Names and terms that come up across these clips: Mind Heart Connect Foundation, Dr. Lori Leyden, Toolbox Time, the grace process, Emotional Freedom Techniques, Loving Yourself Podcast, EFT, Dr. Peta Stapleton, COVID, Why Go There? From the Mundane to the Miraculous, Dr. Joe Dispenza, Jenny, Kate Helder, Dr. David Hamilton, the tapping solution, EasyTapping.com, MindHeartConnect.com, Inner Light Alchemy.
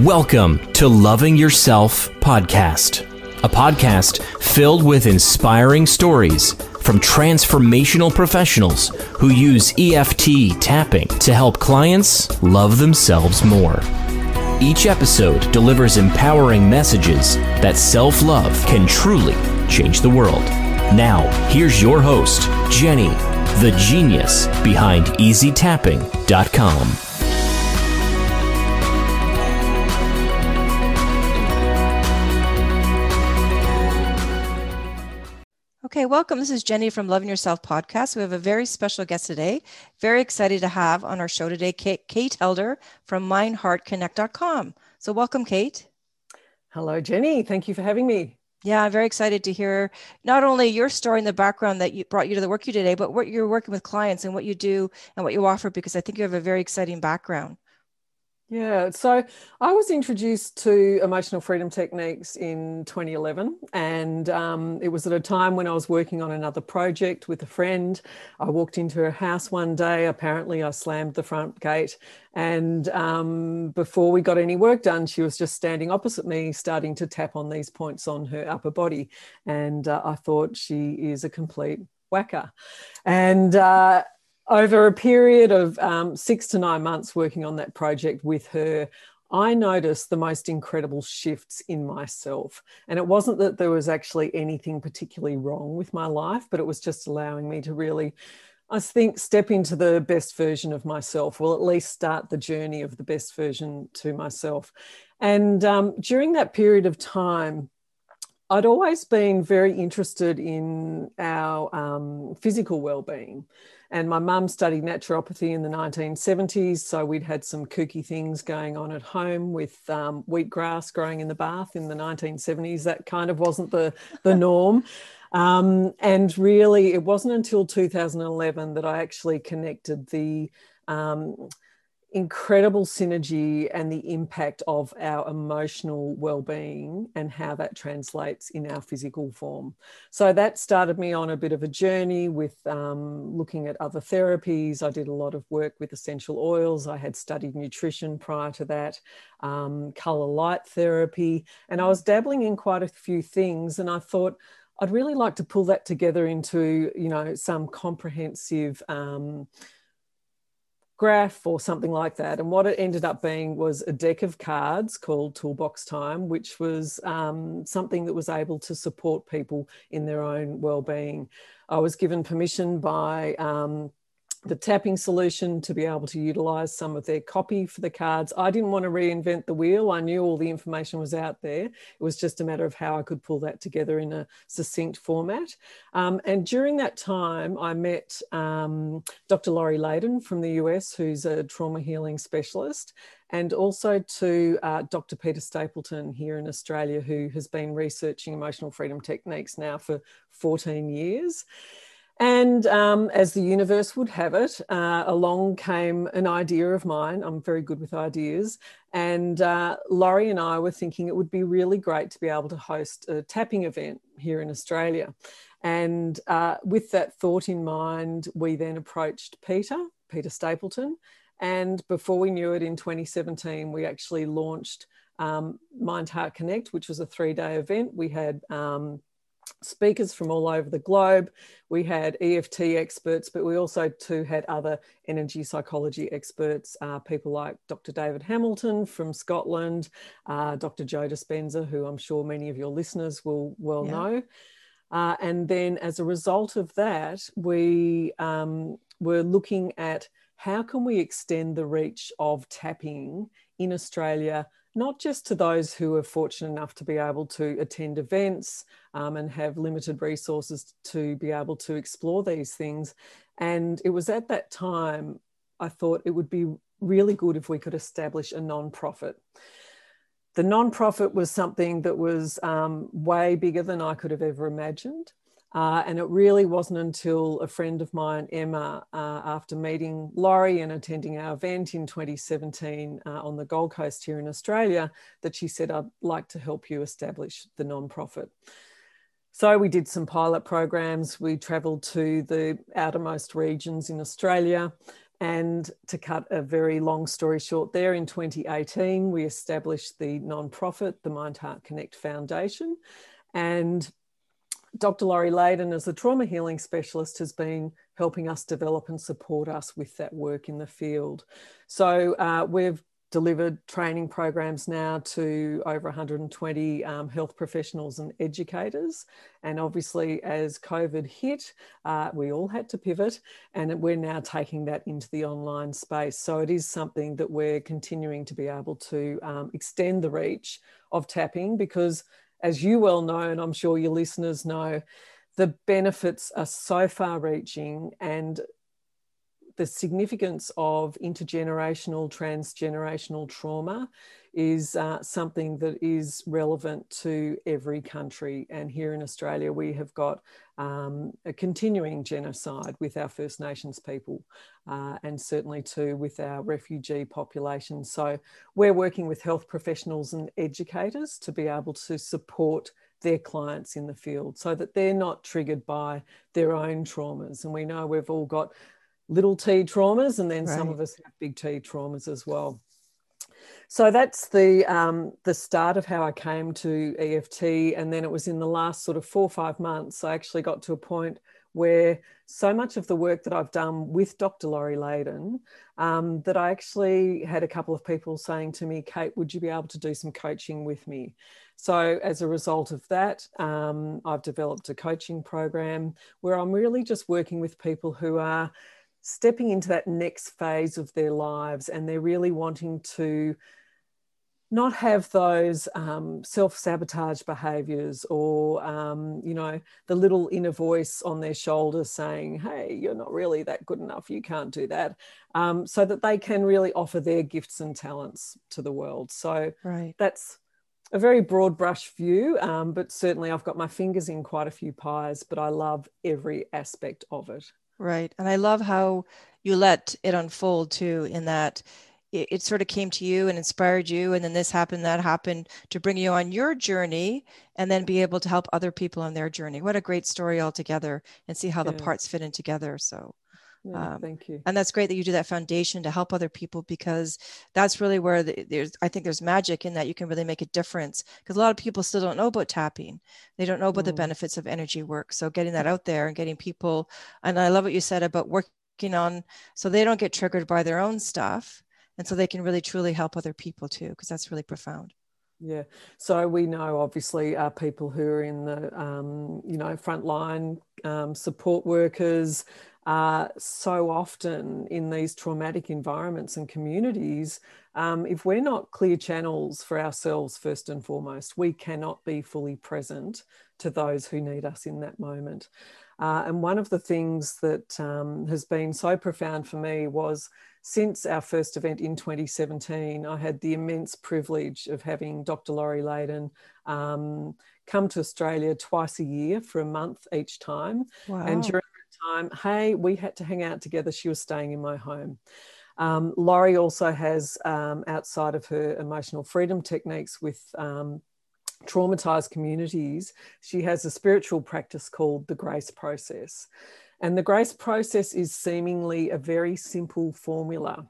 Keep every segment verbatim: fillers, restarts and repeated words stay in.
Welcome to Loving Yourself Podcast, a podcast filled with inspiring stories from transformational professionals who use E F T tapping to help clients love themselves more. Each episode delivers empowering messages that self-love can truly change the world. Now, here's your host, Jenny, the genius behind Easy Tapping dot com. Okay, welcome. This is Jenny from Loving Yourself Podcast. We have a very special guest today. Very excited to have on our show today, Kate, Kate Helder from Mind Heart Connect dot com. So welcome, Kate. Hello, Jenny. Thank you for having me. Yeah, I'm very excited to hear not only your story and the background that you brought you to the work you do today, but what you're working with clients and what you do and what you offer, because I think you have a very exciting background. Yeah, so I was introduced to emotional freedom techniques in twenty eleven, and um, it was at a time when I was working on another project with a friend. I walked into her house one day. Apparently I slammed the front gate, and um, before we got any work done, she was just standing opposite me starting to tap on these points on her upper body, and uh, I thought she is a complete whacker. And uh over a period of um, six to nine months working on that project with her, I noticed the most incredible shifts in myself. And it wasn't that there was actually anything particularly wrong with my life, but it was just allowing me to really, I think, step into the best version of myself. Well, at least start the journey of the best version to myself. And um, during that period of time, I'd always been very interested in our um, physical well-being. And my mum studied naturopathy in the nineteen seventies, so we'd had some kooky things going on at home with um, wheatgrass growing in the bath in the nineteen seventies. That kind of wasn't the, the norm. Um, and really, it wasn't until two thousand eleven that I actually connected the um, incredible synergy and the impact of our emotional well-being and how that translates in our physical form. So that started me on a bit of a journey with um, looking at other therapies. I did a lot of work with essential oils. I had studied nutrition prior to that, um, colour light therapy, and I was dabbling in quite a few things, and I thought I'd really like to pull that together into, you know, some comprehensive um graph or something like that. And what it ended up being was a deck of cards called Toolbox Time, which was um, something that was able to support people in their own well-being. I was given permission by um, the tapping solution to be able to utilise some of their copy for the cards. I didn't want to reinvent the wheel. I knew all the information was out there. It was just a matter of how I could pull that together in a succinct format. Um, and during that time, I met um, Doctor Lori Leyden from the U S, who's a trauma healing specialist, and also to uh, Doctor Peta Stapleton here in Australia, who has been researching emotional freedom techniques now for fourteen years. And um, as the universe would have it, uh, along came an idea of mine. I'm very good with ideas. And uh, Laurie and I were thinking it would be really great to be able to host a tapping event here in Australia. And uh, with that thought in mind, we then approached Peter, Peta Stapleton. And before we knew it, in twenty seventeen, we actually launched um, Mind Heart Connect, which was a three-day event. We had Um, speakers from all over the globe. We had E F T experts, but we also too had other energy psychology experts, uh, people like Doctor David Hamilton from Scotland, uh, Doctor Joe Dispenza, who I'm sure many of your listeners will well yeah. know. Uh, and then as a result of that, we um, were looking at how can we extend the reach of tapping in Australia, not just to those who are fortunate enough to be able to attend events um, and have limited resources to be able to explore these things. And it was at that time I thought it would be really good if we could establish a non-profit. The non-profit was something that was um, way bigger than I could have ever imagined. Uh, and it really wasn't until a friend of mine, Emma, uh, after meeting Laurie and attending our event in twenty seventeen uh, on the Gold Coast here in Australia, that she said, I'd like to help you establish the nonprofit. So we did some pilot programs. We travelled to the outermost regions in Australia, And to cut a very long story short there, in twenty eighteen, we established the nonprofit, the Mind Heart Connect Foundation. And Doctor Lori Leyden, as a trauma healing specialist, has been helping us develop and support us with that work in the field. So uh, we've delivered training programs now to over one hundred twenty um, health professionals and educators. And obviously as COVID hit, uh, we all had to pivot, and we're now taking that into the online space. So it is something that we're continuing to be able to um, extend the reach of tapping, because as you well know, and I'm sure your listeners know, the benefits are so far reaching, and the significance of intergenerational, transgenerational trauma is uh, something that is relevant to every country. And here in Australia, we have got um, a continuing genocide with our First Nations people, uh, and certainly too with our refugee population. So we're working with health professionals and educators to be able to support their clients in the field so that they're not triggered by their own traumas. And we know we've all got little T traumas, and then right. some of us have big T traumas as well. So that's the um, the start of how I came to E F T. And then it was in the last sort of four or five months, I actually got to a point where so much of the work that I've done with Doctor Lori Leyden, um, that I actually had a couple of people saying to me, Kate, would you be able to do some coaching with me? So as a result of that, um, I've developed a coaching program where I'm really just working with people who are stepping into that next phase of their lives, and they're really wanting to not have those um, self-sabotage behaviours, or, um, you know, the little inner voice on their shoulder saying, hey, you're not really that good enough, you can't do that, um, so that they can really offer their gifts and talents to the world. So right. that's a very broad brush view, um, but certainly I've got my fingers in quite a few pies, but I love every aspect of it. Right. And I love how you let it unfold too, in that it, it sort of came to you and inspired you. And then this happened, that happened, to bring you on your journey, and then be able to help other people on their journey. What a great story altogether, and see how yeah. the parts fit in together. So yeah, um, thank you. And that's great that you do that foundation to help other people, because that's really where the, there's, I think there's magic in that you can really make a difference, because a lot of people still don't know about tapping. They don't know about mm. the benefits of energy work. So getting that out there and getting people, and I love what you said about working on, so they don't get triggered by their own stuff. And so they can really truly help other people too, because that's really profound. Yeah. So we know obviously uh, people who are in the, um, you know, frontline um, support workers, Uh, so often in these traumatic environments and communities, um, if we're not clear channels for ourselves first and foremost, we cannot be fully present to those who need us in that moment. Uh, and one of the things that um, has been so profound for me was, since our first event in twenty seventeen, I had the immense privilege of having Doctor Lori Leyden um, come to Australia twice a year for a month each time. Wow. And during time, hey, we had to hang out together. She was staying in my home. Um, Lori also has, um, outside of her emotional freedom techniques with um, traumatized communities, she has a spiritual practice called the grace process. And the grace process is seemingly a very simple formula.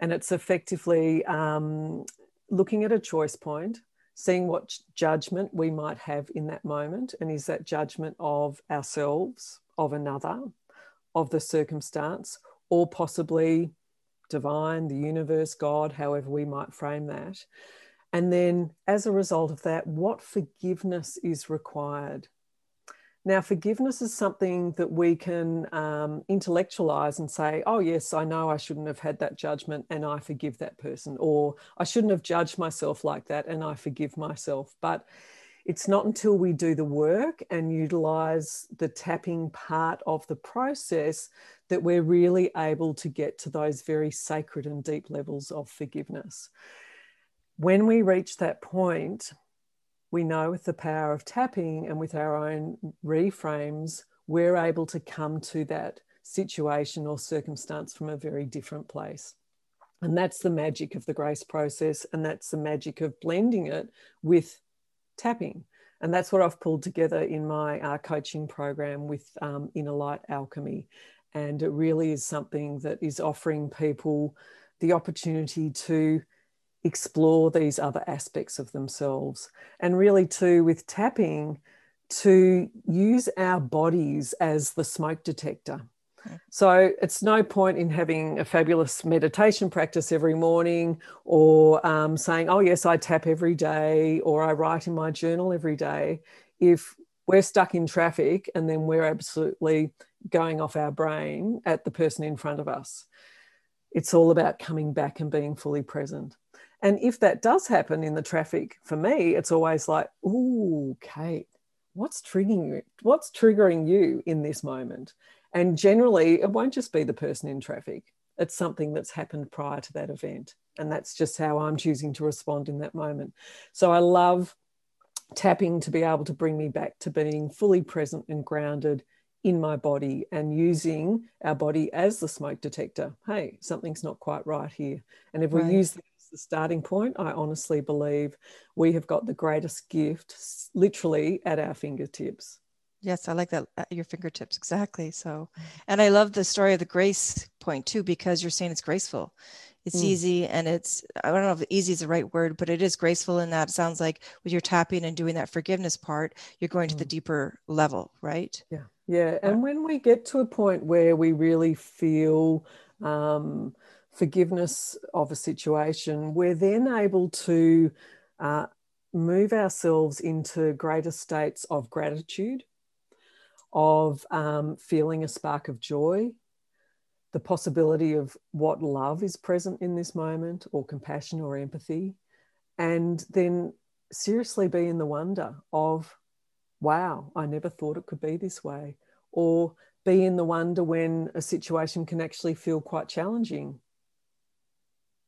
And it's effectively um, looking at a choice point, seeing what judgment we might have in that moment. And is that judgment of ourselves, of another, of the circumstance, or possibly divine, the universe, God, however we might frame that. And then as a result of that, what forgiveness is required? Now, forgiveness is something that we can um, intellectualize and say, oh, yes, I know I shouldn't have had that judgment and I forgive that person, or I shouldn't have judged myself like that and I forgive myself. But it's not until we do the work and utilize the tapping part of the process that we're really able to get to those very sacred and deep levels of forgiveness. When we reach that point, we know with the power of tapping and with our own reframes, we're able to come to that situation or circumstance from a very different place. And that's the magic of the grace process, and that's the magic of blending it with tapping. And that's what I've pulled together in my uh, coaching program with um, Inner Light Alchemy. And it really is something that is offering people the opportunity to explore these other aspects of themselves. And really too, with tapping, to use our bodies as the smoke detector. So it's no point in having a fabulous meditation practice every morning, or um, saying, oh, yes, I tap every day, or I write in my journal every day, if we're stuck in traffic and then we're absolutely going off our brain at the person in front of us. It's all about coming back and being fully present. And if that does happen in the traffic, for me, it's always like, ooh, Kate, what's triggering you? What's triggering you in this moment? And generally, it won't just be the person in traffic. It's something that's happened prior to that event. And that's just how I'm choosing to respond in that moment. So I love tapping to be able to bring me back to being fully present and grounded in my body, and using our body as the smoke detector. Hey, something's not quite right here. And if we right. use that as the starting point, I honestly believe we have got the greatest gift literally at our fingertips. Yes, I like that. At your fingertips. Exactly. So, and I love the story of the grace point too, because you're saying it's graceful. It's mm. easy, and it's, I don't know if easy is the right word, but it is graceful in that it sounds like when you're tapping and doing that forgiveness part, you're going mm. to the deeper level, right? Yeah. Yeah. And when we get to a point where we really feel um, forgiveness of a situation, we're then able to uh, move ourselves into greater states of gratitude, of um, feeling a spark of joy, the possibility of what love is present in this moment, or compassion or empathy, and then seriously be in the wonder of, wow, I never thought it could be this way, or be in the wonder when a situation can actually feel quite challenging,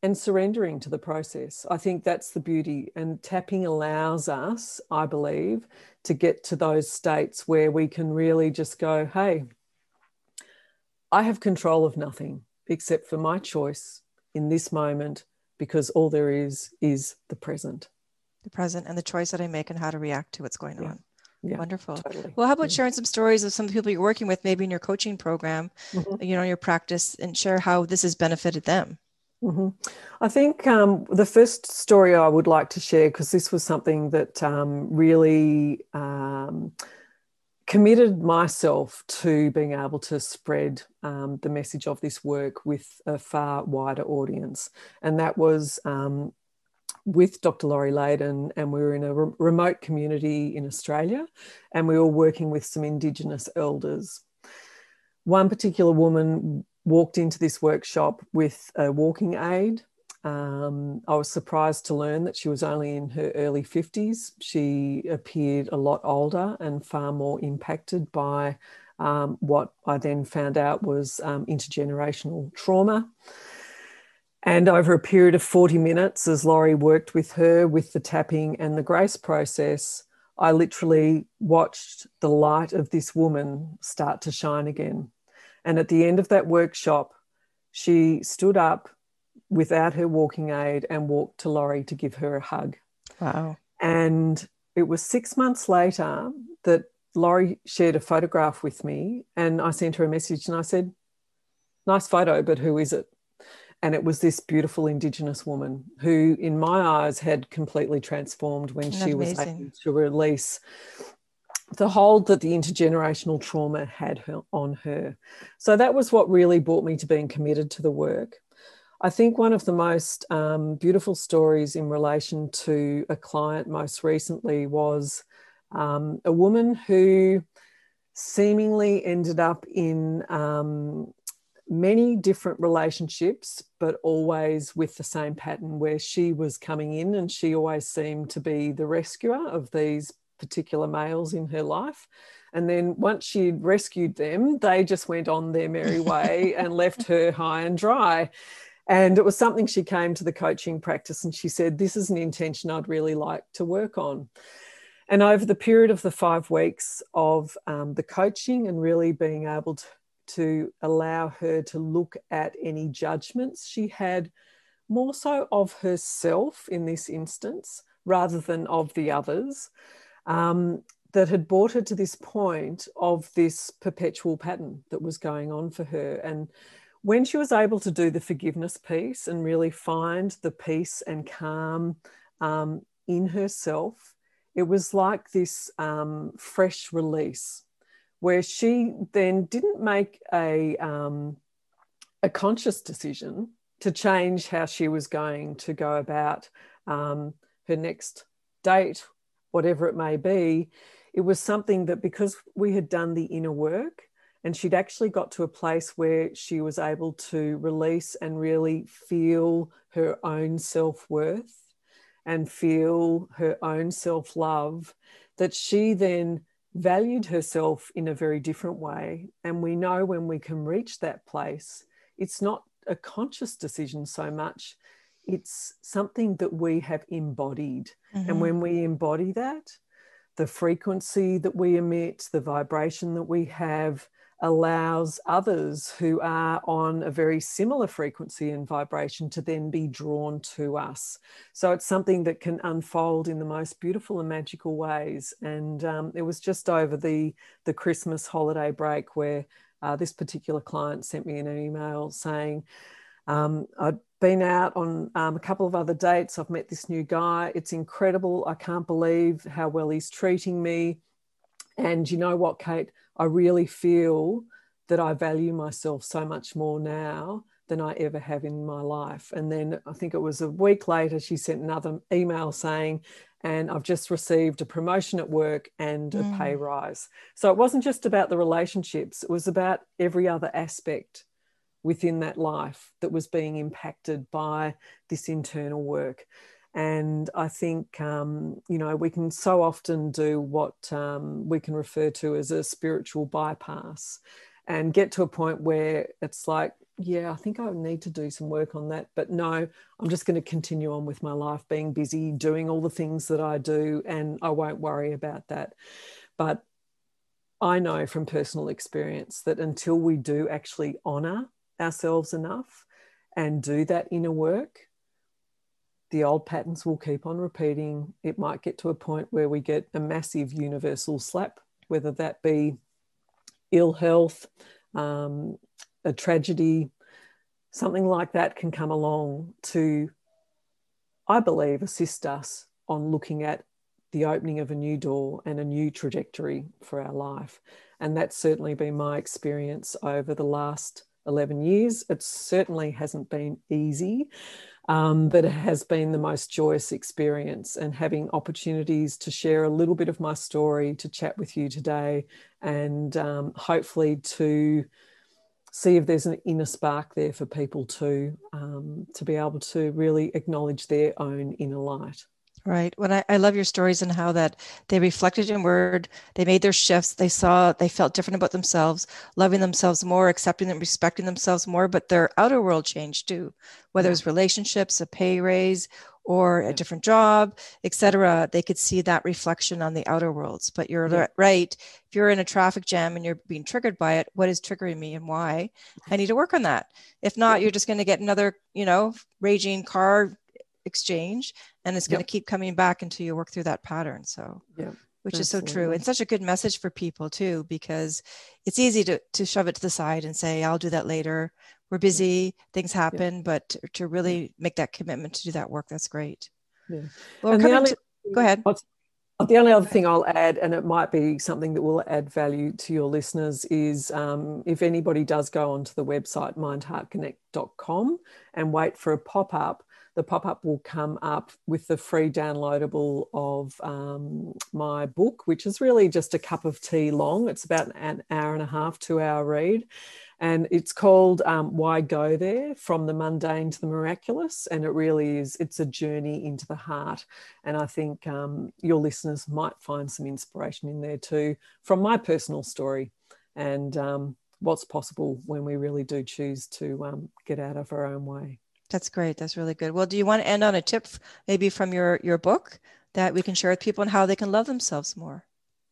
and surrendering to the process. I think that's the beauty. And tapping allows us, I believe, to get to those states where we can really just go, hey, I have control of nothing except for my choice in this moment, because all there is is the present. The present and the choice that I make and how to react to what's going yeah. on. Yeah, wonderful. Totally. Well, how about yeah. sharing some stories of some people you're working with, maybe in your coaching program, mm-hmm. you know, your practice, and share how this has benefited them. Mm-hmm. I think um, the first story I would like to share, because this was something that um, really um, committed myself to being able to spread um, the message of this work with a far wider audience. And that was um, with Doctor Lori Leyden, and we were in a re- remote community in Australia, and we were working with some Indigenous elders. One particular woman walked into this workshop with a walking aid. Um, I was surprised to learn that she was only in her early fifties. She appeared a lot older and far more impacted by um, what I then found out was um, intergenerational trauma. And over a period of forty minutes, as Lori worked with her with the tapping and the grace process, I literally watched the light of this woman start to shine again. And at the end of that workshop, she stood up without her walking aid and walked to Lori to give her a hug. Wow. And it was six months later that Lori shared a photograph with me, and I sent her a message and I said, nice photo, but who is it? And it was this beautiful Indigenous woman who, in my eyes, had completely transformed when That's she was amazing. Able to release the hold that the intergenerational trauma had her, on her. So that was what really brought me to being committed to the work. I think one of the most um, beautiful stories in relation to a client most recently was um, a woman who seemingly ended up in um, many different relationships, but always with the same pattern where she was coming in and she always seemed to be the rescuer of these particular males in her life. And then once she'd rescued them, they just went on their merry way and left her high and dry. And it was something she came to the coaching practice and she said, this is an intention I'd really like to work on. And over the period of the five weeks of um, the coaching and really being able to, to allow her to look at any judgments she had, more so of herself in this instance rather than of the others, Um, that had brought her to this point of this perpetual pattern that was going on for her. And when she was able to do the forgiveness piece and really find the peace and calm um, in herself, it was like this um, fresh release where she then didn't make a, um, a conscious decision to change how she was going to go about um, her next date, whatever it may be. It was something that, because we had done the inner work and she'd actually got to a place where she was able to release and really feel her own self-worth and feel her own self-love, that she then valued herself in a very different way. And we know when we can reach that place, it's not a conscious decision so much, it's something that we have embodied. Mm-hmm. And when we embody that, the frequency that we emit, the vibration that we have, allows others who are on a very similar frequency and vibration to then be drawn to us. So it's something that can unfold in the most beautiful and magical ways. And um, it was just over the, the Christmas holiday break where uh, this particular client sent me an email saying, um, I'd been out on um, a couple of other dates. I've met this new guy. It's incredible. I can't believe how well he's treating me. And you know what, Kate? I really feel that I value myself so much more now than I ever have in my life. And then I think it was a week later, she sent another email saying, and I've just received a promotion at work and a mm. pay rise. So it wasn't just about the relationships. It was about every other aspect within that life that was being impacted by this internal work. And I think, um, you know, we can so often do what um, we can refer to as a spiritual bypass and get to a point where it's like, yeah, I think I need to do some work on that. But no, I'm just going to continue on with my life, being busy, doing all the things that I do, and I won't worry about that. But I know from personal experience that until we do actually honour ourselves enough and do that inner work, the old patterns will keep on repeating. It might get to a point where we get a massive universal slap, whether that be ill health, um, a tragedy, something like that can come along to, I believe, assist us on looking at the opening of a new door and a new trajectory for our life. And that's certainly been my experience over the last eleven years. It certainly hasn't been easy. Um, but it has been the most joyous experience, and having opportunities to share a little bit of my story, to chat with you today, and um, hopefully to see if there's an inner spark there for people too, um, to be able to really acknowledge their own inner light. Right. Well, I, I love your stories and how that they reflected in word, they made their shifts, they saw, they felt different about themselves, loving themselves more, accepting them, respecting themselves more, but their outer world changed too, whether yeah. it's relationships, a pay raise, or yeah. a different job, et cetera. They could see that reflection on the outer worlds. But you're yeah. right. If you're in a traffic jam and you're being triggered by it, what is triggering me and why? I need to work on that. If not, yeah. you're just going to get another, you know, raging car exchange, and it's going yep. to keep coming back until you work through that pattern. So, yep, which is so true, and such a good message for people too, because it's easy to to shove it to the side and say, I'll do that later. We're busy, yep. things happen, yep. but to, to really make that commitment to do that work, that's great. Yeah. Well, and the only, to, go ahead. The only other thing I'll add, and it might be something that will add value to your listeners, is um, if anybody does go onto the website mind heart connect dot com and wait for a pop-up, the pop-up will come up with the free downloadable of um, my book, which is really just a cup of tea long. It's about an hour and a half, two-hour read. And it's called um, Why Go There? From the Mundane to the Miraculous. And it really is, it's a journey into the heart. And I think um, your listeners might find some inspiration in there too, from my personal story and um, what's possible when we really do choose to um, get out of our own way. That's great. That's really good. Well, do you want to end on a tip maybe from your, your book that we can share with people and how they can love themselves more?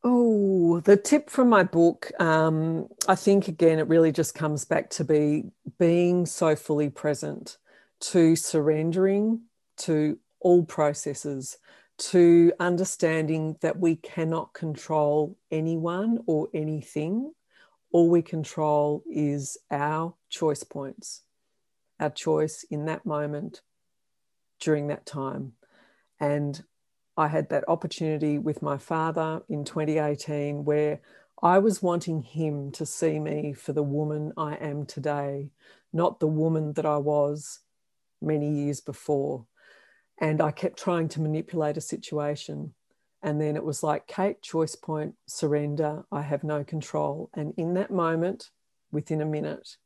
Oh, the tip from my book, um, I think, again, it really just comes back to be being so fully present, to surrendering to all processes, to understanding that we cannot control anyone or anything. All we control is our choice points, our choice in that moment, during that time. And I had that opportunity with my father in twenty eighteen, where I was wanting him to see me for the woman I am today, not the woman that I was many years before. And I kept trying to manipulate a situation. And then it was like, Kate, choice point, surrender, I have no control. And in that moment, within a minute,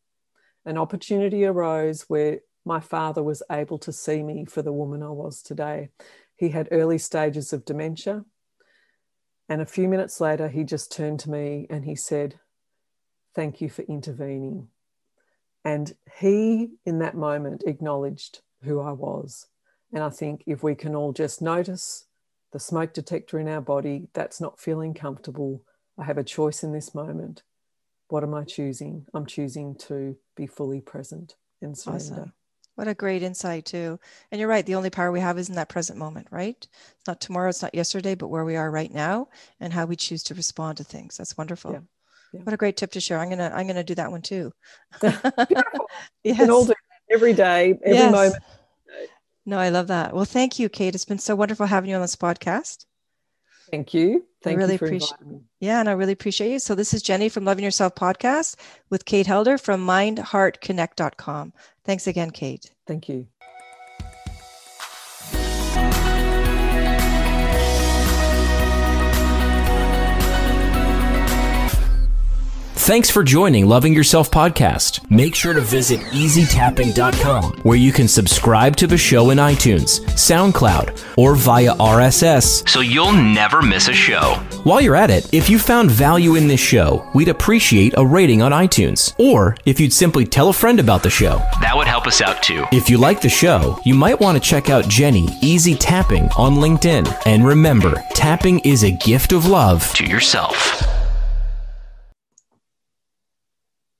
an opportunity arose where my father was able to see me for the woman I was today. He had early stages of dementia. And a few minutes later, he just turned to me and he said, thank you for intervening. And he, in that moment, acknowledged who I was. And I think if we can all just notice the smoke detector in our body, that's not feeling comfortable. I have a choice in this moment. What am I choosing? I'm choosing to be fully present and surrender. Awesome. What a great insight too. And you're right. The only power we have is in that present moment, right? It's not tomorrow. It's not yesterday, but where we are right now and how we choose to respond to things. That's wonderful. Yeah. Yeah. What a great tip to share. I'm going to, I'm going to do that one too. Yes. And all do that every day, every yes. moment. No, I love that. Well, thank you, Kate. It's been so wonderful having you on this podcast. Thank you. Thank I really you for appreciate, inviting me. Yeah, and I really appreciate you. So this is Jenny from Loving Yourself Podcast with Kate Helder from mind heart connect dot com. Thanks again, Kate. Thank you. Thanks for joining Loving Yourself Podcast. Make sure to visit easy tapping dot com, where you can subscribe to the show in iTunes, SoundCloud, or via R S S, so you'll never miss a show. While you're at it, if you found value in this show, we'd appreciate a rating on iTunes, or if you'd simply tell a friend about the show. That would help us out too. If you like the show, you might want to check out Jenny Easy Tapping on LinkedIn. And remember, tapping is a gift of love to yourself.